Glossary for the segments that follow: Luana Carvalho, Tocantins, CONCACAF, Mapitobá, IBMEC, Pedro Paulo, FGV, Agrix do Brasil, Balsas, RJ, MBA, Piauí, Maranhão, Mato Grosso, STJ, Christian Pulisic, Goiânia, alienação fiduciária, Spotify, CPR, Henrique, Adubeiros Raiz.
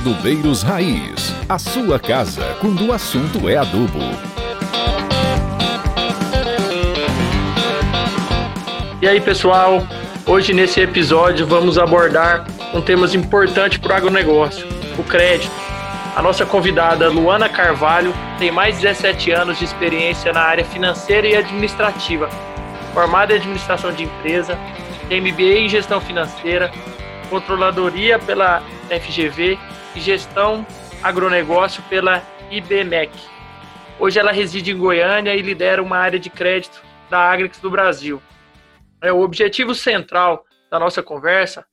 Adubeiros Raiz, a sua casa quando o assunto é adubo. E aí pessoal, hoje nesse episódio vamos abordar um tema importante para o agronegócio, o crédito. A nossa convidada Luana Carvalho tem mais de 17 anos de experiência na área financeira e administrativa, formada em administração de empresa, tem MBA em gestão financeira, controladoria pela FGV e gestão agronegócio pela IBMEC. Hoje ela reside em Goiânia e lidera uma área de crédito da Agrix do Brasil. O objetivo central da nossa conversa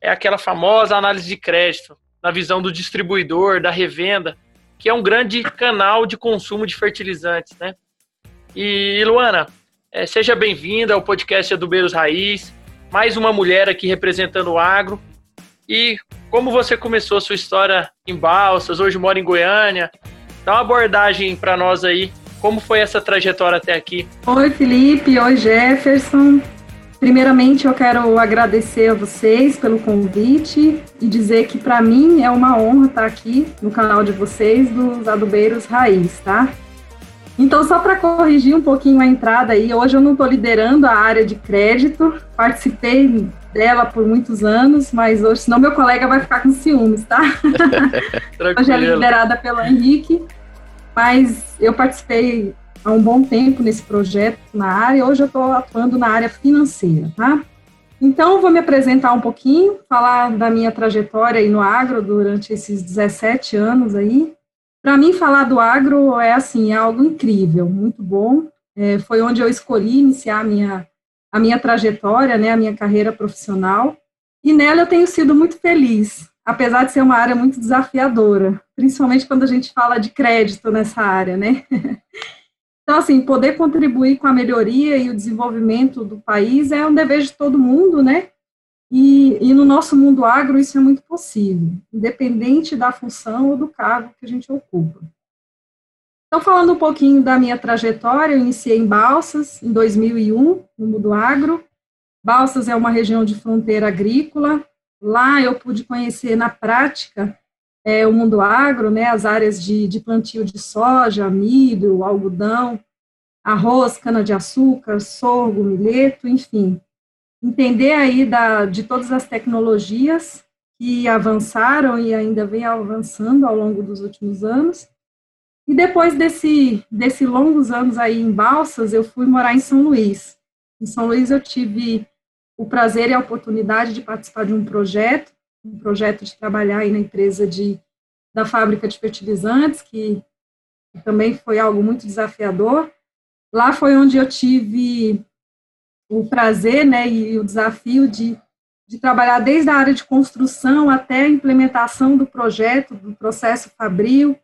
é aquela famosa análise de crédito, na visão do distribuidor, da revenda, que é um grande canal de consumo de fertilizantes, né? E Luana, seja bem-vinda ao podcast Adubeiros Raiz, mais uma mulher aqui representando o agro. E como você começou a sua história em Balsas, hoje mora em Goiânia, dá uma abordagem para nós aí, como foi essa trajetória até aqui? Oi Felipe, oi Jefferson. Primeiramente eu quero agradecer a vocês pelo convite e dizer que para mim é uma honra estar aqui no canal de vocês dos Adubeiros Raiz, tá? Então, só para corrigir um pouquinho a entrada aí, hoje eu não estou liderando a área de crédito, participei dela por muitos anos, mas hoje, senão meu colega vai ficar com ciúmes, tá? Hoje é liderada pelo Henrique, mas eu participei há um bom tempo nesse projeto na área, hoje eu estou atuando na área financeira, tá? Então, eu vou me apresentar um pouquinho, falar da minha trajetória aí no agro durante esses 17 anos aí. Para mim, falar do agro é assim, algo incrível, muito bom. Foi onde eu escolhi iniciar a minha trajetória, né, a minha carreira profissional. E nela eu tenho sido muito feliz, apesar de ser uma área muito desafiadora, principalmente quando a gente fala de crédito nessa área, né? Então, assim, poder contribuir com a melhoria e o desenvolvimento do país é um dever de todo mundo, né? E no nosso mundo agro isso é muito possível, independente da função ou do cargo que a gente ocupa. Então, falando um pouquinho da minha trajetória, eu iniciei em Balsas, em 2001, no mundo agro. Balsas é uma região de fronteira agrícola. Lá eu pude conhecer na prática o mundo agro, né, as áreas de plantio de soja, milho, algodão, arroz, cana-de-açúcar, sorgo, milheto, enfim. Entender aí de todas as tecnologias que avançaram e ainda vem avançando ao longo dos últimos anos. E depois desses longos anos aí em Balsas, eu fui morar em São Luís. Em São Luís eu tive o prazer e a oportunidade de participar de um projeto de trabalhar aí na empresa da fábrica de fertilizantes, que também foi algo muito desafiador. Lá foi onde eu tive o prazer, né, e o desafio de trabalhar desde a área de construção até a implementação do projeto, do processo fabril,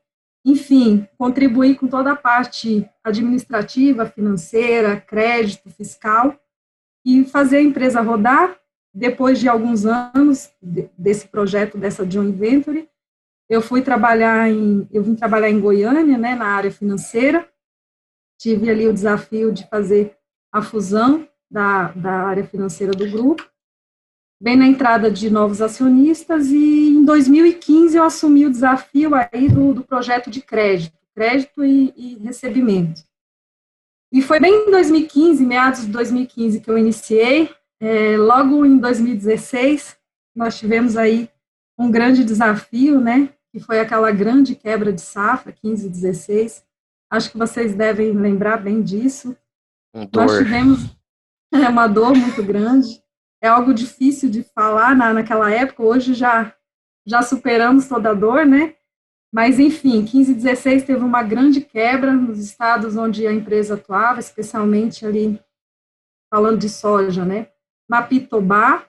enfim, contribuir com toda a parte administrativa, financeira, crédito, fiscal, e fazer a empresa rodar. Depois de alguns anos desse projeto, dessa joint venture, eu vim trabalhar em Goiânia, né, na área financeira, tive ali o desafio de fazer a fusão da área financeira do grupo, bem na entrada de novos acionistas, e em 2015 eu assumi o desafio aí do projeto de crédito e recebimento. E foi bem em 2015, meados de 2015, que eu iniciei. Logo em 2016, nós tivemos aí um grande desafio, né, que foi aquela grande quebra de safra, 15 e 16, acho que vocês devem lembrar bem disso. Nós tivemos uma dor muito grande, é algo difícil de falar naquela época, hoje já superamos toda a dor, né? Mas enfim, 15 e 16 teve uma grande quebra nos estados onde a empresa atuava, especialmente ali, falando de soja, né? Mapitobá,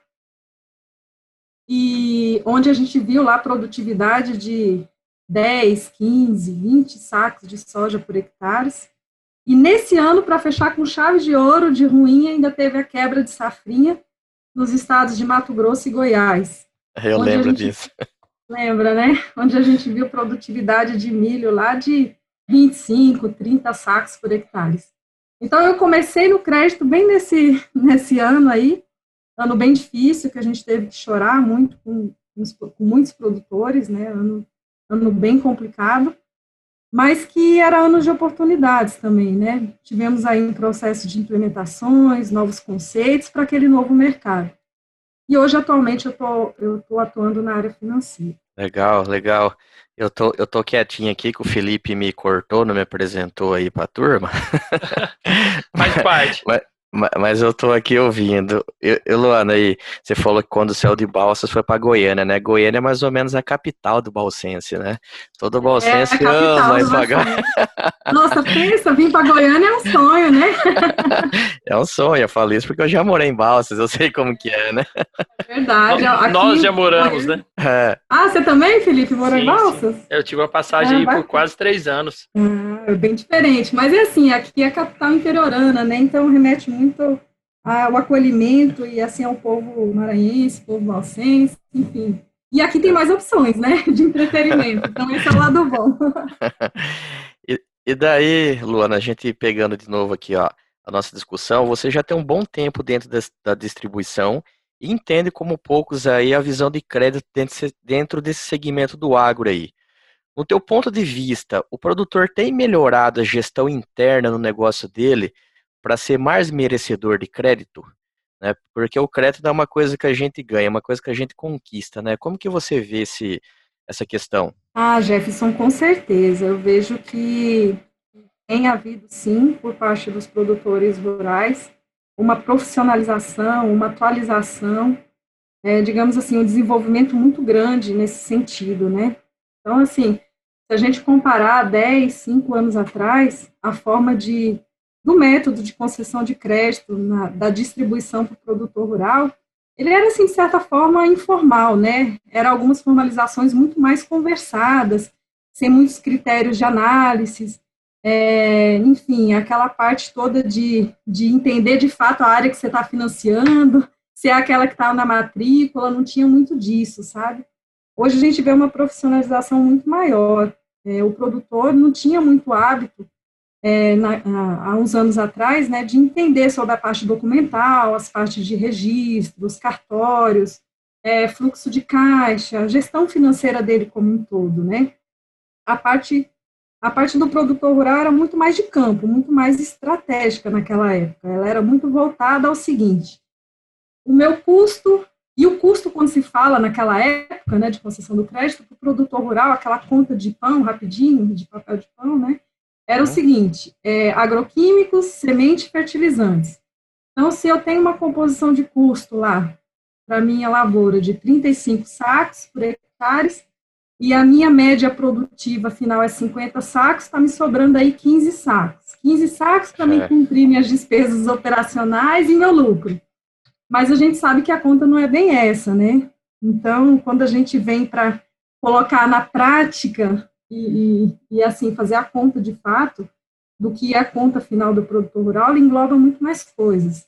e onde a gente viu lá produtividade de 10, 15, 20 sacos de soja por hectares. E nesse ano, para fechar com chave de ouro, de ruim, ainda teve a quebra de safrinha nos estados de Mato Grosso e Goiás. Eu lembro disso. Lembra, né? Onde a gente viu produtividade de milho lá de 25, 30 sacos por hectare. Então, eu comecei no crédito bem nesse ano aí, ano bem difícil, que a gente teve que chorar muito com com muitos produtores, né, ano bem complicado, mas que era ano de oportunidades também, né? Tivemos aí um processo de implementações, novos conceitos para aquele novo mercado. E hoje, atualmente, eu tô atuando na área financeira. Legal, legal. Eu tô quietinho aqui, que o Felipe me cortou, não me apresentou aí para a turma. Faz parte. Mas eu tô aqui ouvindo. Luana, aí, você falou que quando saiu de Balsas foi para Goiânia, né? Goiânia é mais ou menos a capital do balsense, né? Todo balsense ama ir pra Goiânia. Nossa, pensa, vir para Goiânia é um sonho, né? É um sonho, eu falo isso porque eu já morei em Balsas, eu sei como que é, né? É verdade. Aqui, nós já moramos, né? É. Ah, você também, Felipe, morou em Balsas? Sim. Eu tive uma passagem aí por quase 3 anos. É bem diferente, mas é assim, aqui é a capital interiorana, né? Então remete muito ao acolhimento e assim ao povo maranhense, povo balsense, enfim. E aqui tem mais opções, né, de entretenimento, então esse é o lado bom. E daí, Luana, a gente pegando de novo aqui, ó, a nossa discussão, você já tem um bom tempo dentro da distribuição e entende como poucos aí a visão de crédito dentro desse segmento do agro aí. No teu ponto de vista, o produtor tem melhorado a gestão interna no negócio dele para ser mais merecedor de crédito, né? Porque o crédito é uma coisa que a gente ganha, uma coisa que a gente conquista, né? Como que você vê essa questão? Ah, Jefferson, com certeza. Eu vejo que tem havido, sim, por parte dos produtores rurais, uma profissionalização, uma atualização, digamos assim, um desenvolvimento muito grande nesse sentido, né? Então, assim, se a gente comparar 10, 5 anos atrás, a forma do método de concessão de crédito, da distribuição para o produtor rural, ele era, assim, de certa forma, informal, né? Eram algumas formalizações muito mais conversadas, sem muitos critérios de análise, enfim, aquela parte toda de entender, de fato, a área que você está financiando, se é aquela que está na matrícula, não tinha muito disso, sabe? Hoje a gente vê uma profissionalização muito maior. O produtor não tinha muito hábito, há uns anos atrás, né, de entender sobre a parte documental, as partes de registros, cartórios, fluxo de caixa, a gestão financeira dele como um todo, né? A parte do produtor rural era muito mais de campo, muito mais estratégica naquela época. Ela era muito voltada ao seguinte: o meu custo, e o custo, quando se fala naquela época, né, de concessão do crédito, para o produtor rural, aquela conta de pão rapidinho, de papel de pão, né? Era o seguinte: agroquímicos, semente e fertilizantes. Então, se eu tenho uma composição de custo lá, para a minha lavoura, de 35 sacos por hectares, e a minha média produtiva final é 50 sacos, está me sobrando aí 15 sacos. 15 sacos para mim cumprir minhas despesas operacionais e meu lucro. Mas a gente sabe que a conta não é bem essa, né? Então, quando a gente vem para colocar na prática e assim, fazer a conta de fato do que é a conta final do produtor rural, engloba muito mais coisas.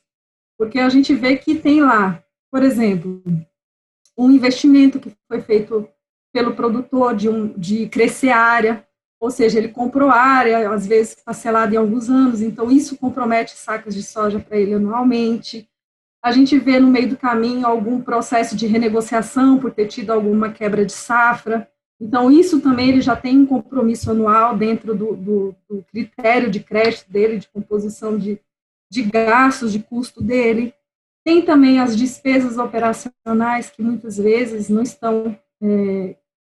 Porque a gente vê que tem lá, por exemplo, um investimento que foi feito pelo produtor de crescer a área, ou seja, ele comprou a área, às vezes parcelada em alguns anos, então isso compromete sacas de soja para ele anualmente. A gente vê no meio do caminho algum processo de renegociação por ter tido alguma quebra de safra. Então, isso também ele já tem um compromisso anual dentro do critério de crédito dele, de composição de gastos, de custo dele. Tem também as despesas operacionais, que muitas vezes não estão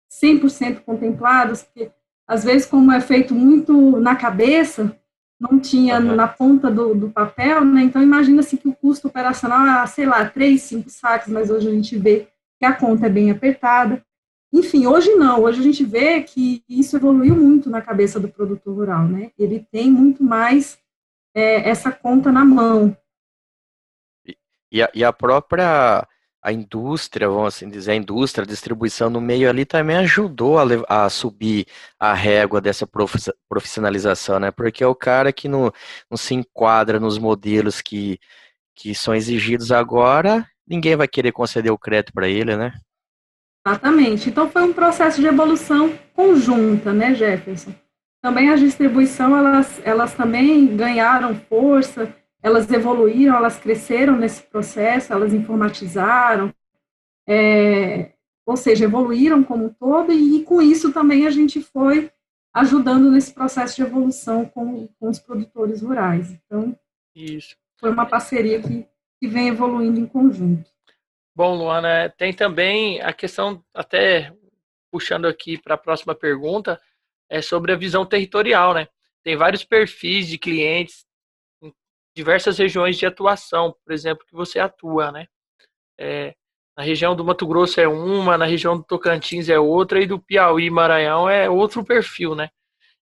100% contempladas, porque, às vezes, como é feito muito na cabeça, não tinha na ponta do papel, né? Então, imagina-se que o custo operacional é, sei lá, 3, 5 sacos, mas hoje a gente vê que a conta é bem apertada. Enfim, hoje não, hoje a gente vê que isso evoluiu muito na cabeça do produtor rural, né? Ele tem muito mais essa conta na mão. E a própria indústria, vamos assim dizer, a indústria, a distribuição no meio ali também ajudou a subir a régua dessa profissionalização, né? Porque é o cara que não se enquadra nos modelos que são exigidos agora, ninguém vai querer conceder o crédito para ele, né? Exatamente. Então, foi um processo de evolução conjunta, né, Jefferson? Também a distribuição, elas também ganharam força, elas evoluíram, elas cresceram nesse processo, elas informatizaram, ou seja, evoluíram como um todo, e com isso também a gente foi ajudando nesse processo de evolução com os produtores rurais. Então, isso foi uma parceria que vem evoluindo em conjunto. Bom, Luana, tem também a questão, até puxando aqui para a próxima pergunta, é sobre a visão territorial, né? Tem vários perfis de clientes em diversas regiões de atuação, por exemplo, que você atua, né? Na região do Mato Grosso é uma, na região do Tocantins é outra, e do Piauí e Maranhão é outro perfil, né?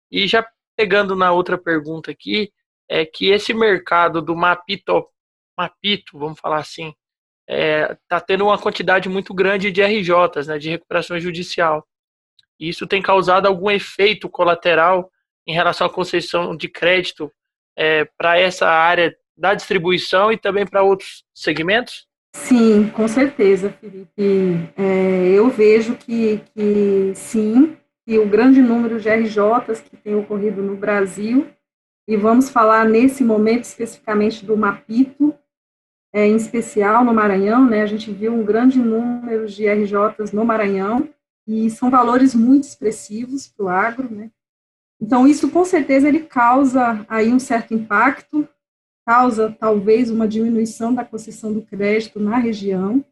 E já pegando na outra pergunta aqui, é que esse mercado do Mapito, vamos falar assim, está tendo uma quantidade muito grande de RJs, né, de recuperação judicial. E isso tem causado algum efeito colateral em relação à concessão de crédito para essa área da distribuição e também para outros segmentos? Sim, com certeza, Felipe. Eu vejo que sim, que o grande número de RJs que tem ocorrido no Brasil, e vamos falar nesse momento especificamente do Mapito, em especial no Maranhão, né? A gente viu um grande número de RJs no Maranhão, e são valores muito expressivos para o agro, né? Então, isso com certeza ele causa aí um certo impacto, causa talvez uma diminuição da concessão do crédito na região.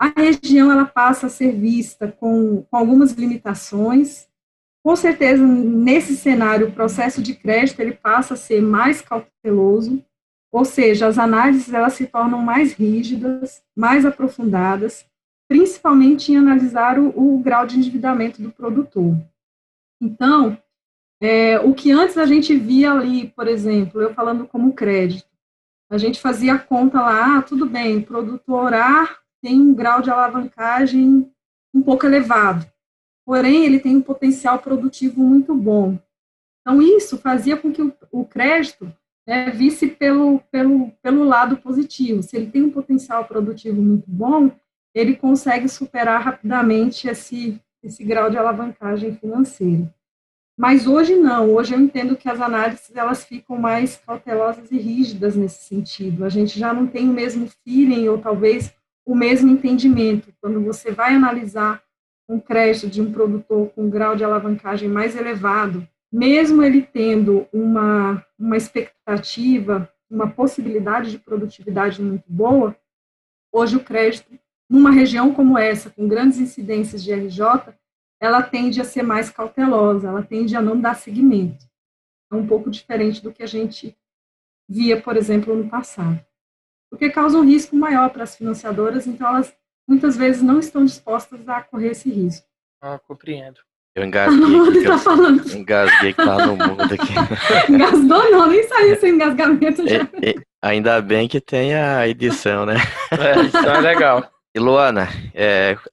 A região ela passa a ser vista com algumas limitações. Com certeza, nesse cenário, o processo de crédito ele passa a ser mais cauteloso, ou seja, as análises elas se tornam mais rígidas, mais aprofundadas, principalmente em analisar o grau de endividamento do produtor. Então, o que antes a gente via ali, por exemplo, eu falando como crédito, a gente fazia a conta lá, tudo bem, o produtor A tem um grau de alavancagem um pouco elevado, porém ele tem um potencial produtivo muito bom. Então, isso fazia com que o crédito visse pelo lado positivo. Se ele tem um potencial produtivo muito bom, ele consegue superar rapidamente esse grau de alavancagem financeira. Mas hoje não, hoje eu entendo que as análises elas ficam mais cautelosas e rígidas nesse sentido. A gente já não tem o mesmo feeling ou talvez o mesmo entendimento. Quando você vai analisar um crédito de um produtor com um grau de alavancagem mais elevado, mesmo ele tendo uma expectativa, uma possibilidade de produtividade muito boa, hoje o crédito, numa região como essa, com grandes incidências de RJ, ela tende a ser mais cautelosa, ela tende a não dar seguimento. É um pouco diferente do que a gente via, por exemplo, no passado. Porque causa um risco maior para as financiadoras, então elas muitas vezes não estão dispostas a correr esse risco. Ah, compreendo. Eu engasguei que estava no mundo aqui. Engasgou não, nem saiu sem engasgamento já. Ainda bem que tem a edição, né? Isso é legal. E Luana,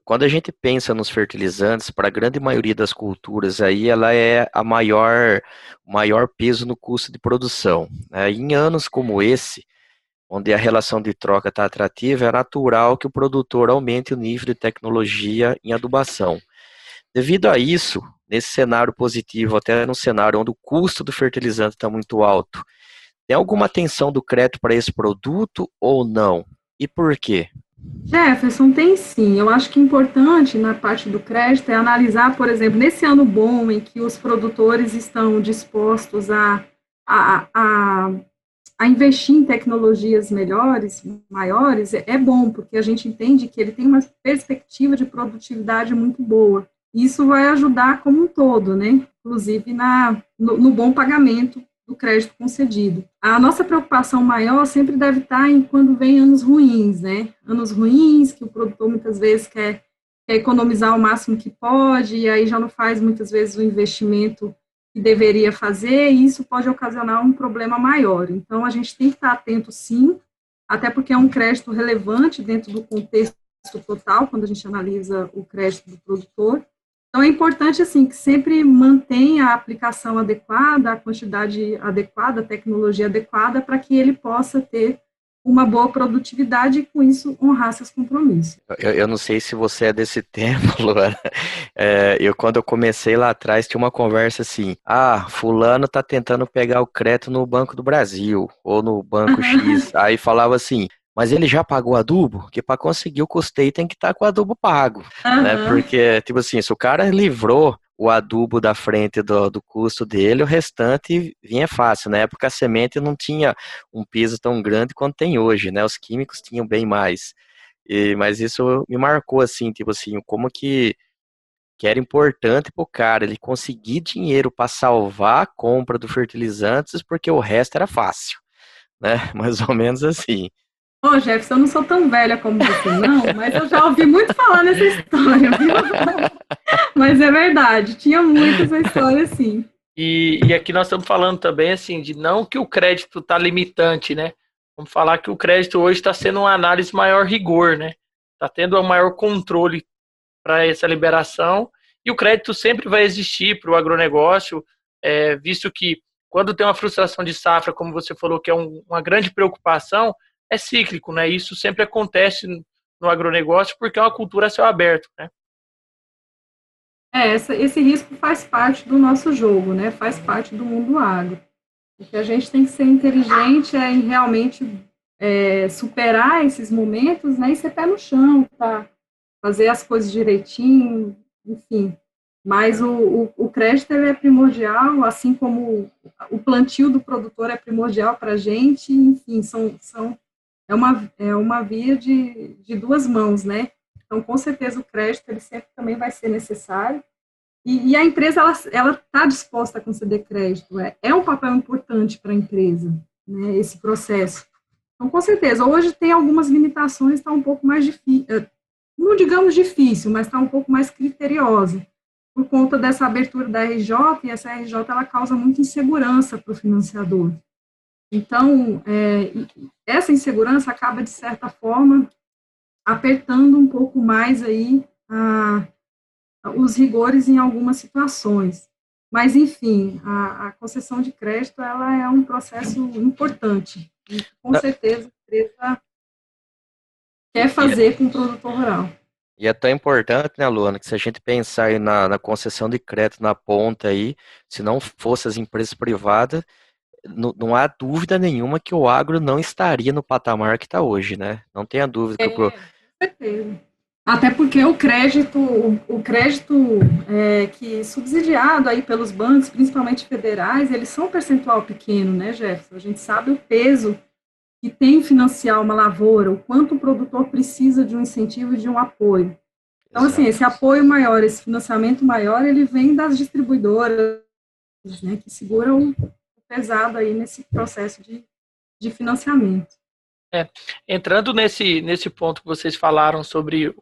quando a gente pensa nos fertilizantes, para a grande maioria das culturas, aí ela é o maior peso no custo de produção. Em anos como esse, onde a relação de troca está atrativa, é natural que o produtor aumente o nível de tecnologia em adubação. Devido a isso, nesse cenário positivo, até num cenário onde o custo do fertilizante está muito alto, tem alguma atenção do crédito para esse produto ou não? E por quê? Jefferson, tem sim. Eu acho que é importante na parte do crédito é analisar, por exemplo, nesse ano bom em que os produtores estão dispostos a investir em tecnologias melhores, maiores, é bom, porque a gente entende que ele tem uma perspectiva de produtividade muito boa. Isso vai ajudar como um todo, né? Inclusive no bom pagamento do crédito concedido. A nossa preocupação maior sempre deve estar em quando vem anos ruins, né? Anos ruins que o produtor muitas vezes quer economizar o máximo que pode e aí já não faz muitas vezes o investimento que deveria fazer e isso pode ocasionar um problema maior. Então, a gente tem que estar atento sim, até porque é um crédito relevante dentro do contexto total, quando a gente analisa o crédito do produtor. Então, é importante, assim, que sempre mantenha a aplicação adequada, a quantidade adequada, a tecnologia adequada, para que ele possa ter uma boa produtividade e, com isso, honrar seus compromissos. Eu não sei se você é desse tempo, Luana. Quando eu comecei lá atrás, tinha uma conversa assim, fulano está tentando pegar o crédito no Banco do Brasil, ou no Banco X. Aí falava assim, Mas ele já pagou adubo? Porque para conseguir o custeio tem que estar com o adubo pago. Uhum. Né? Porque, tipo assim, se o cara livrou o adubo da frente do custo dele, o restante vinha fácil. Na época a semente não tinha um peso tão grande quanto tem hoje, né? Os químicos tinham bem mais. Mas isso me marcou, assim, tipo assim, como que era importante pro cara ele conseguir dinheiro para salvar a compra do fertilizantes, porque o resto era fácil, né? Mais ou menos assim. Ô, Jefferson, eu não sou tão velha como você, não, mas eu já ouvi muito falar nessa história, viu? Mas é verdade, tinha muito essa história, sim. E aqui nós estamos falando também, assim, de não que o crédito está limitante, né? Vamos falar que o crédito hoje está sendo uma análise maior rigor, né? Está tendo um maior controle para essa liberação, e o crédito sempre vai existir para o agronegócio, visto que quando tem uma frustração de safra, como você falou, que é uma grande preocupação, é cíclico, né? Isso sempre acontece no agronegócio porque é uma cultura a céu aberto, né? Esse risco faz parte do nosso jogo, né? Faz parte do mundo agro. O que a gente tem que ser inteligente é em realmente superar esses momentos, né? E ser pé no chão, tá? Fazer as coisas direitinho, enfim. Mas o crédito ele é primordial, assim como o plantio do produtor é primordial para a gente, enfim, É uma via de duas mãos, né? Então, com certeza, o crédito ele sempre também vai ser necessário. E a empresa, ela está disposta a conceder crédito. É um papel importante para a empresa, né? Esse processo. Então, com certeza, hoje tem algumas limitações, está um pouco mais difícil. Não digamos difícil, mas está um pouco mais criteriosa. Por conta dessa abertura da RJ, e essa RJ ela causa muita insegurança para o financiador. Então, essa insegurança acaba, de certa forma, apertando um pouco mais aí os rigores em algumas situações. Mas, enfim, a concessão de crédito ela é um processo importante. E, com certeza, a empresa quer fazer com o produtor rural. E é tão importante, né, Luana, que se a gente pensar aí na concessão de crédito na ponta aí, se não fosse as empresas privadas, não há dúvida nenhuma que o agro não estaria no patamar que está hoje, né? Não tenha dúvida. Até porque o crédito que subsidiado aí pelos bancos, principalmente federais, eles são um percentual pequeno, né, Jefferson? A gente sabe o peso que tem financiar uma lavoura, o quanto o produtor precisa de um incentivo e de um apoio. Então, assim, esse apoio maior, esse financiamento maior, ele vem das distribuidoras, né, que seguram pesado aí nesse processo de financiamento. Entrando nesse ponto que vocês falaram sobre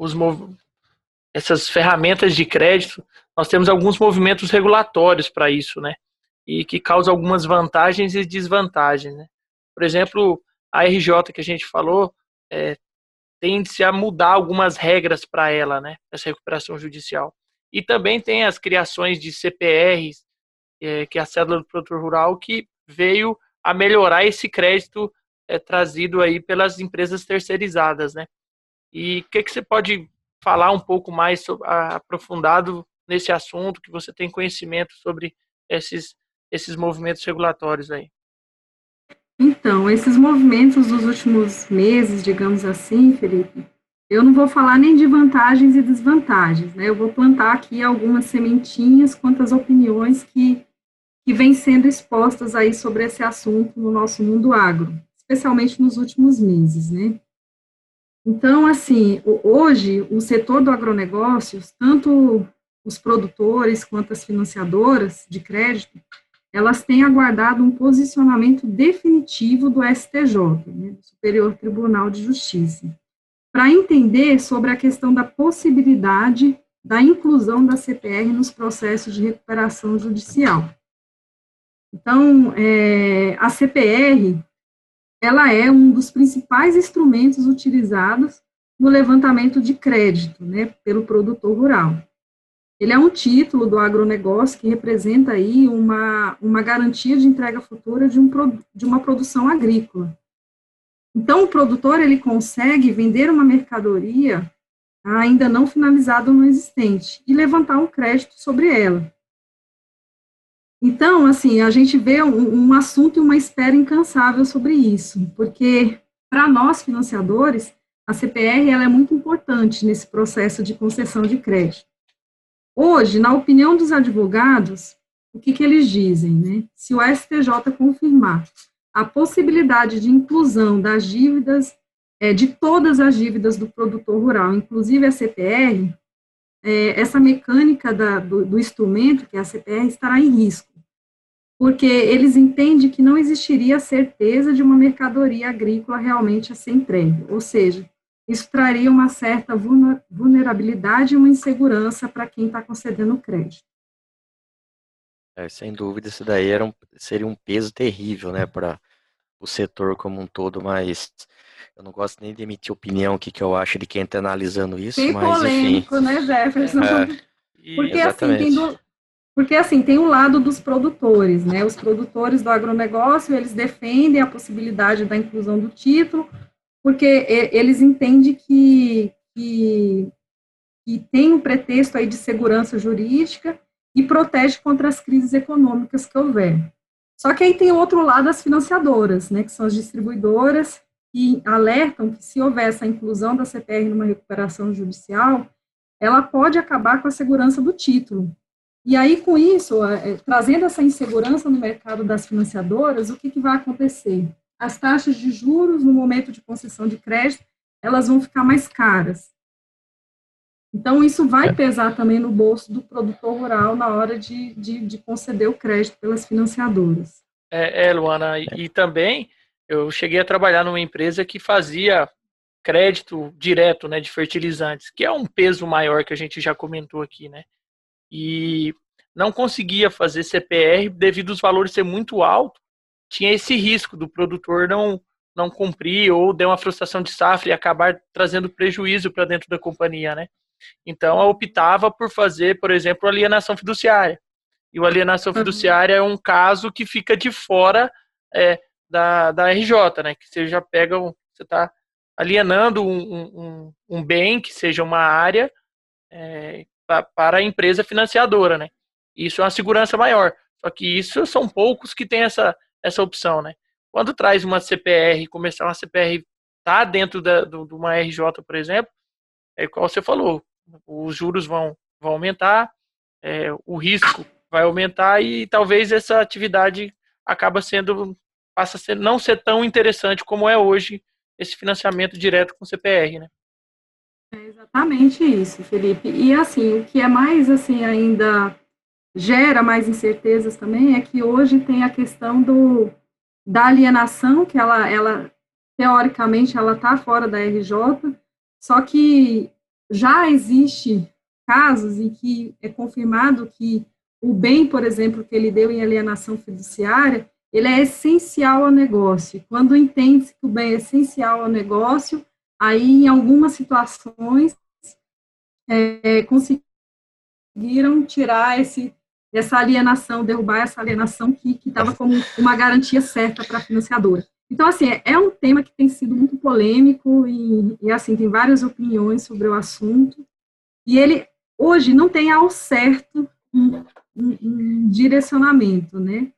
essas ferramentas de crédito, nós temos alguns movimentos regulatórios para isso, né? E que causam algumas vantagens e desvantagens, né? Por exemplo, a RJ que a gente falou, tende-se a mudar algumas regras para ela, né? Essa recuperação judicial. E também tem as criações de CPRs, que é a cédula do produtor rural, que veio a melhorar esse crédito trazido aí pelas empresas terceirizadas, né? E o que você pode falar um pouco mais aprofundado nesse assunto, que você tem conhecimento sobre esses movimentos regulatórios aí? Então, esses movimentos dos últimos meses, digamos assim, Felipe, eu não vou falar nem de vantagens e desvantagens, né? Eu vou plantar aqui algumas sementinhas quanto às opiniões que vêm sendo expostas aí sobre esse assunto no nosso mundo agro, especialmente nos últimos meses, né? Então, assim, hoje, o setor do agronegócio, tanto os produtores quanto as financiadoras de crédito, elas têm aguardado um posicionamento definitivo do STJ, né, do Superior Tribunal de Justiça, para entender sobre a questão da possibilidade da inclusão da CPR nos processos de recuperação judicial. Então, a CPR, ela é um dos principais instrumentos utilizados no levantamento de crédito, né, pelo produtor rural. Ele é um título do agronegócio que representa aí uma garantia de entrega futura de uma produção agrícola. Então, o produtor ele consegue vender uma mercadoria ainda não finalizada ou não existente e levantar um crédito sobre ela. Então, assim, a gente vê um assunto e uma espera incansável sobre isso, porque para nós, financiadores, a CPR ela é muito importante nesse processo de concessão de crédito. Hoje, na opinião dos advogados, o que eles dizem, né? Se o STJ confirmar a possibilidade de inclusão das dívidas, de todas as dívidas do produtor rural, inclusive a CPR, essa mecânica do instrumento, que é a CPR, estará em risco, porque eles entendem que não existiria certeza de uma mercadoria agrícola realmente a ser entregue, ou seja, isso traria uma certa vulnerabilidade e uma insegurança para quem está concedendo o crédito. Sem dúvida, isso daí seria um peso terrível, né, para o setor como um todo, mas eu não gosto nem de emitir opinião o que eu acho de quem está analisando isso. Bem mas, polêmico, enfim, né, Jefferson? Porque assim, tem o lado dos produtores, né? Os produtores do agronegócio, eles defendem a possibilidade da inclusão do título, porque eles entendem que tem um pretexto aí de segurança jurídica e protege contra as crises econômicas que houver. Só que aí tem o outro lado, as financiadoras, né, que são as distribuidoras, que alertam que se houver essa inclusão da CPR numa recuperação judicial, ela pode acabar com a segurança do título. E aí, com isso, trazendo essa insegurança no mercado das financiadoras, o que vai acontecer? As taxas de juros no momento de concessão de crédito, elas vão ficar mais caras. Então, isso vai pesar também no bolso do produtor rural na hora de conceder o crédito pelas financiadoras. Luana, e também eu cheguei a trabalhar numa empresa que fazia crédito direto, né, de fertilizantes, que é um peso maior que a gente já comentou aqui, né? E não conseguia fazer CPR devido aos valores ser muito altos, tinha esse risco do produtor não cumprir ou dar uma frustração de safra e acabar trazendo prejuízo para dentro da companhia, né? Então, eu optava por fazer, por exemplo, alienação fiduciária. E o alienação fiduciária é um caso que fica de fora da RJ, né? Que você já pega, você está alienando um bem, que seja uma área, para a empresa financiadora, né? Isso é uma segurança maior. Só que isso são poucos que têm essa opção, né? Quando traz uma CPR, começar uma CPR tá dentro de uma RJ, por exemplo, é igual você falou, os juros vão aumentar, o risco vai aumentar e talvez essa atividade passa a ser, não ser tão interessante como é hoje esse financiamento direto com CPR, né? É exatamente isso, Felipe. E assim, o que é mais assim ainda gera mais incertezas também é que hoje tem a questão da alienação, que ela teoricamente ela está fora da RJ, só que já existe casos em que é confirmado que o bem, por exemplo, que ele deu em alienação fiduciária, ele é essencial ao negócio. Quando entende-se que o bem é essencial ao negócio, aí, em algumas situações, conseguiram tirar essa alienação, derrubar essa alienação que estava como uma garantia certa para a financiadora. Então, assim, é um tema que tem sido muito polêmico e assim, tem várias opiniões sobre o assunto. E ele, hoje, não tem ao certo um direcionamento, né?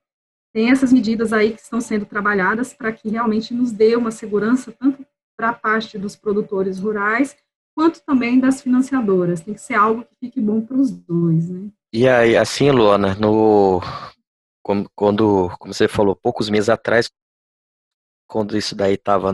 Tem essas medidas aí que estão sendo trabalhadas para que realmente nos dê uma segurança tanto para a parte dos produtores rurais, quanto também das financiadoras. Tem que ser algo que fique bom para os dois, né? E aí, assim, Luana, como você falou, poucos meses atrás, quando isso daí estava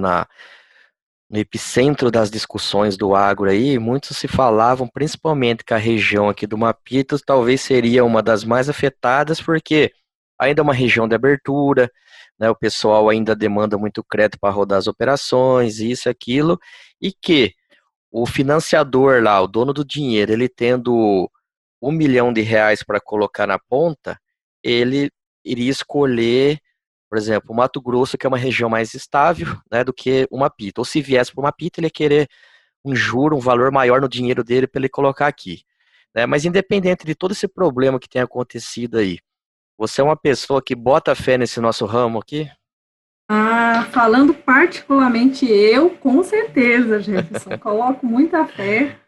no epicentro das discussões do agro aí, muitos se falavam, principalmente que a região aqui do Mapito talvez seria uma das mais afetadas, porque ainda é uma região de abertura, né, o pessoal ainda demanda muito crédito para rodar as operações, isso, aquilo, e que o financiador lá, o dono do dinheiro, ele tendo R$1 milhão para colocar na ponta, ele iria escolher, por exemplo, o Mato Grosso, que é uma região mais estável, né, do que o Mapito. Ou se viesse para o Mapito, ele ia querer um juro, um valor maior no dinheiro dele para ele colocar aqui, né? Mas independente de todo esse problema que tem acontecido aí, você é uma pessoa que bota fé nesse nosso ramo aqui? Ah, falando particularmente eu, com certeza, Jefferson, coloco muita fé,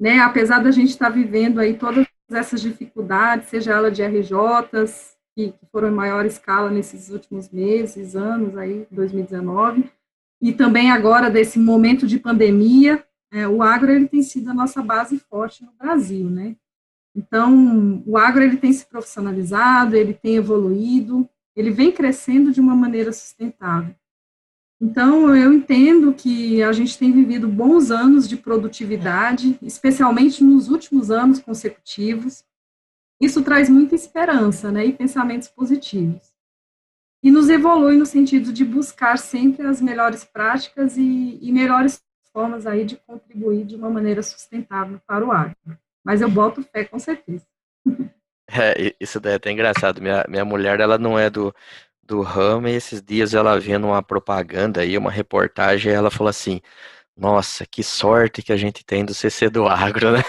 né? Apesar da gente estar vivendo aí todas essas dificuldades, seja ela de RJs, que foram em maior escala nesses últimos meses, anos aí, 2019, e também agora desse momento de pandemia, o agro ele tem sido a nossa base forte no Brasil, né? Então, o agro ele tem se profissionalizado, ele tem evoluído, ele vem crescendo de uma maneira sustentável. Então, eu entendo que a gente tem vivido bons anos de produtividade, especialmente nos últimos anos consecutivos. Isso traz muita esperança, né, e pensamentos positivos. E nos evolui no sentido de buscar sempre as melhores práticas e melhores formas aí de contribuir de uma maneira sustentável para o agro. Mas eu boto fé, com certeza. Isso daí é até engraçado. Minha mulher, ela não é do ramo, e esses dias ela vendo uma propaganda aí, uma reportagem, e ela falou assim, nossa, que sorte que a gente tem do CC do Agro, né?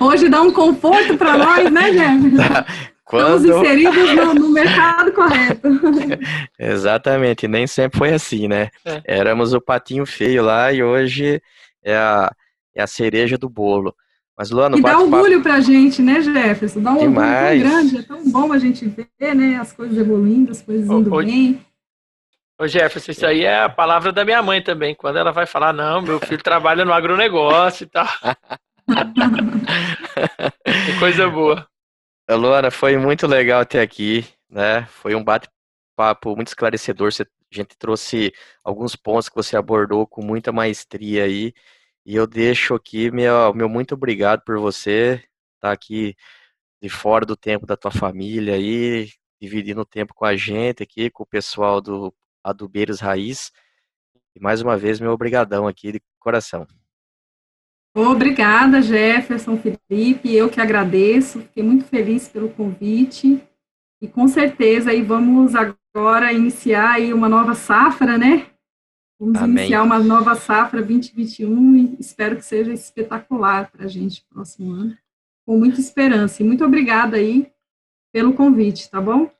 Hoje dá um conforto para nós, né, Guilherme? Tá. Estamos inseridos no mercado correto. Exatamente, nem sempre foi assim, né? Éramos o patinho feio lá e hoje é a cereja do bolo. Mas, Luana, e dá orgulho pra gente, né, Jefferson? Dá um orgulho tão grande, é tão bom a gente ver, né, as coisas evoluindo, as coisas indo bem. Ô, Jefferson, isso aí é a palavra da minha mãe também, quando ela vai falar, não, meu filho trabalha no agronegócio e tal. Que coisa boa. Luana, foi muito legal ter aqui, né, foi um bate-papo muito esclarecedor, a gente trouxe alguns pontos que você abordou com muita maestria aí. E eu deixo aqui meu muito obrigado por você estar aqui de fora do tempo da tua família aí, dividindo o tempo com a gente aqui, com o pessoal do Adubeiros Raiz. E mais uma vez, meu obrigadão aqui de coração. Obrigada, Jefferson, Felipe. Eu que agradeço. Fiquei muito feliz pelo convite. E com certeza aí vamos agora iniciar aí uma nova safra, né? Vamos iniciar uma nova safra 2021 e espero que seja espetacular para a gente no próximo ano, com muita esperança. E muito obrigada aí pelo convite, tá bom?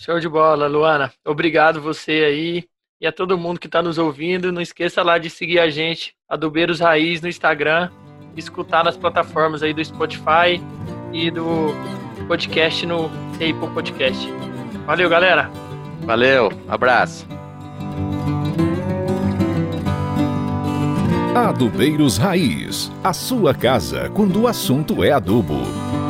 Show de bola, Luana. Obrigado você aí e a todo mundo que está nos ouvindo. Não esqueça lá de seguir a gente, Adubeiros Raiz, no Instagram, escutar nas plataformas aí do Spotify e do podcast no Apple Podcast. Valeu, galera. Valeu, abraço. Adubeiros Raiz, a sua casa quando o assunto é adubo.